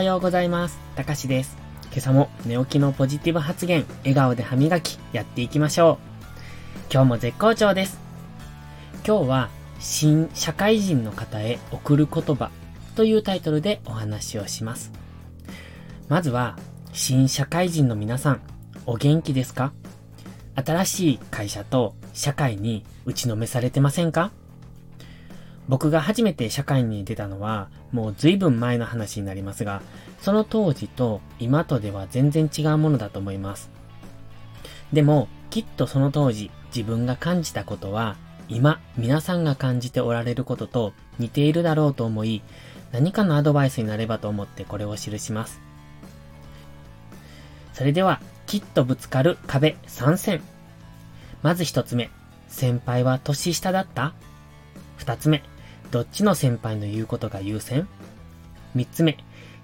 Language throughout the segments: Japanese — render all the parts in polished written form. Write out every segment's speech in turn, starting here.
はようございます。たかしです。今朝も寝起きのポジティブ発言、笑顔で歯磨き、やっていきましょう。今日も絶好調です。今日は新社会人の方へ贈る言葉というタイトルでお話をします。まずは新社会人の皆さん、お元気ですか？新しい会社と社会に打ちのめされてませんか？僕が初めて社会に出たのはもう随分前の話になりますが、その当時と今とでは全然違うものだと思います。でもきっとその当時自分が感じたことは今皆さんが感じておられることと似ているだろうと思い、何かのアドバイスになればと思ってこれを記します。それではきっとぶつかる壁3選。まず1つ目、先輩は年下だった？2つ目、どっちの先輩の言うことが優先？3つ目、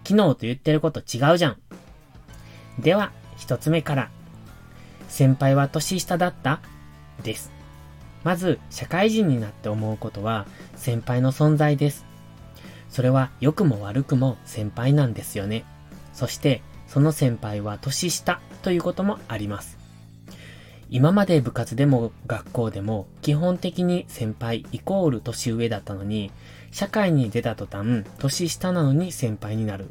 昨日と言ってること違うじゃん。では、1つ目から。先輩は年下だった？です。まず、社会人になって思うことは、先輩の存在です。それは良くも悪くも先輩なんですよね。そして、その先輩は年下ということもあります。今まで部活でも学校でも基本的に先輩イコール年上だったのに、社会に出た途端、年下なのに先輩になる。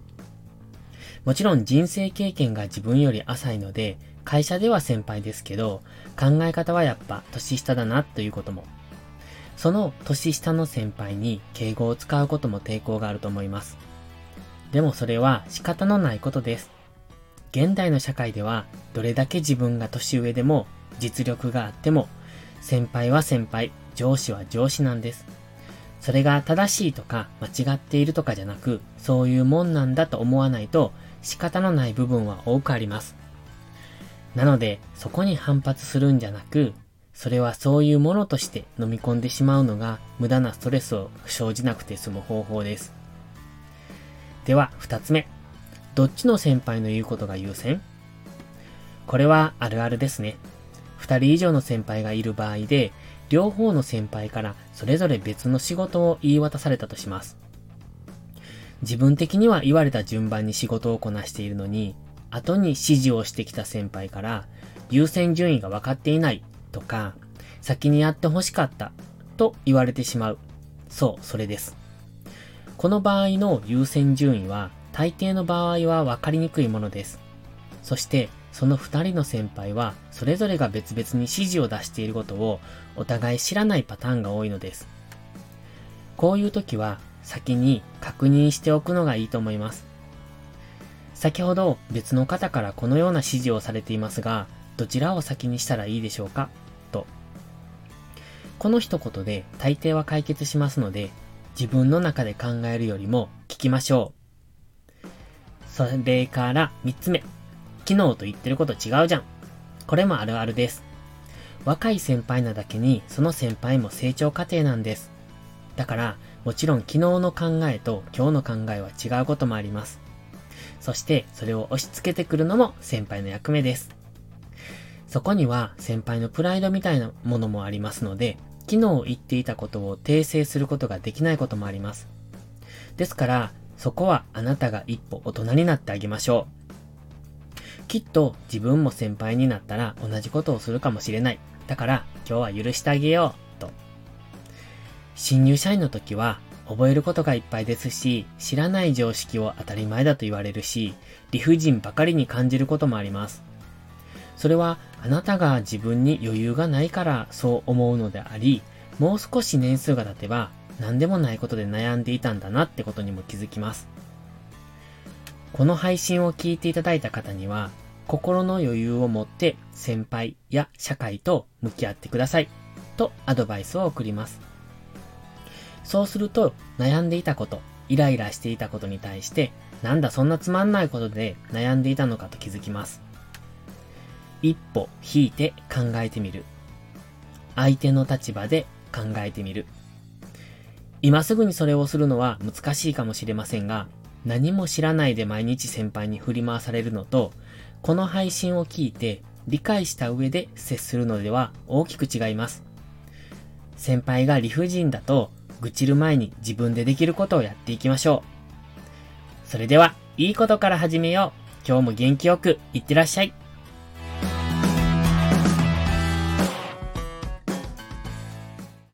もちろん人生経験が自分より浅いので、会社では先輩ですけど、考え方はやっぱ年下だなということも。その年下の先輩に敬語を使うことも抵抗があると思います。でもそれは仕方のないことです。現代の社会ではどれだけ自分が年上でも実力があっても先輩は先輩、上司は上司なんです。それが正しいとか間違っているとかじゃなく、そういうもんなんだと思わないと仕方のない部分は多くあります。なのでそこに反発するんじゃなく、それはそういうものとして飲み込んでしまうのが無駄なストレスを生じなくて済む方法です。では2つ目。どっちの先輩の言うことが優先？これはあるあるですね。2人以上の先輩がいる場合で、両方の先輩からそれぞれ別の仕事を言い渡されたとします。自分的には言われた順番に仕事をこなしているのに、後に指示をしてきた先輩から、優先順位が分かっていないとか、先にやってほしかったと言われてしまう。そう、それです。この場合の優先順位は、大抵の場合は分かりにくいものです。そして、その2人の先輩は、それぞれが別々に指示を出していることを、お互い知らないパターンが多いのです。こういう時は、先に確認しておくのがいいと思います。先ほど別の方からこのような指示をされていますが、どちらを先にしたらいいでしょうか？と。この一言で大抵は解決しますので、自分の中で考えるよりも聞きましょう。それから3つ目。昨日と言ってること違うじゃん。これもあるあるです。若い先輩なだけにその先輩も成長過程なんです。だからもちろん昨日の考えと今日の考えは違うこともあります。そしてそれを押し付けてくるのも先輩の役目です。そこには先輩のプライドみたいなものもありますので、昨日言っていたことを訂正することができないこともあります。ですから、そこはあなたが一歩大人になってあげましょう。きっと自分も先輩になったら同じことをするかもしれない。だから今日は許してあげようと。新入社員の時は覚えることがいっぱいですし、知らない常識を当たり前だと言われるし、理不尽ばかりに感じることもあります。それはあなたが自分に余裕がないからそう思うのであり、もう少し年数が経てば何でもないことで悩んでいたんだなってことにも気づきます。この配信を聞いていただいた方には、心の余裕を持って先輩や社会と向き合ってくださいとアドバイスを送ります。そうすると悩んでいたこと、イライラしていたことに対して、なんだそんなつまんないことで悩んでいたのかと気づきます。一歩引いて考えてみる。相手の立場で考えてみる。今すぐにそれをするのは難しいかもしれませんが、何も知らないで毎日先輩に振り回されるのと、この配信を聞いて理解した上で接するのでは大きく違います。先輩が理不尽だと愚痴る前に自分でできることをやっていきましょう。それではいいことから始めよう。今日も元気よくいってらっしゃい。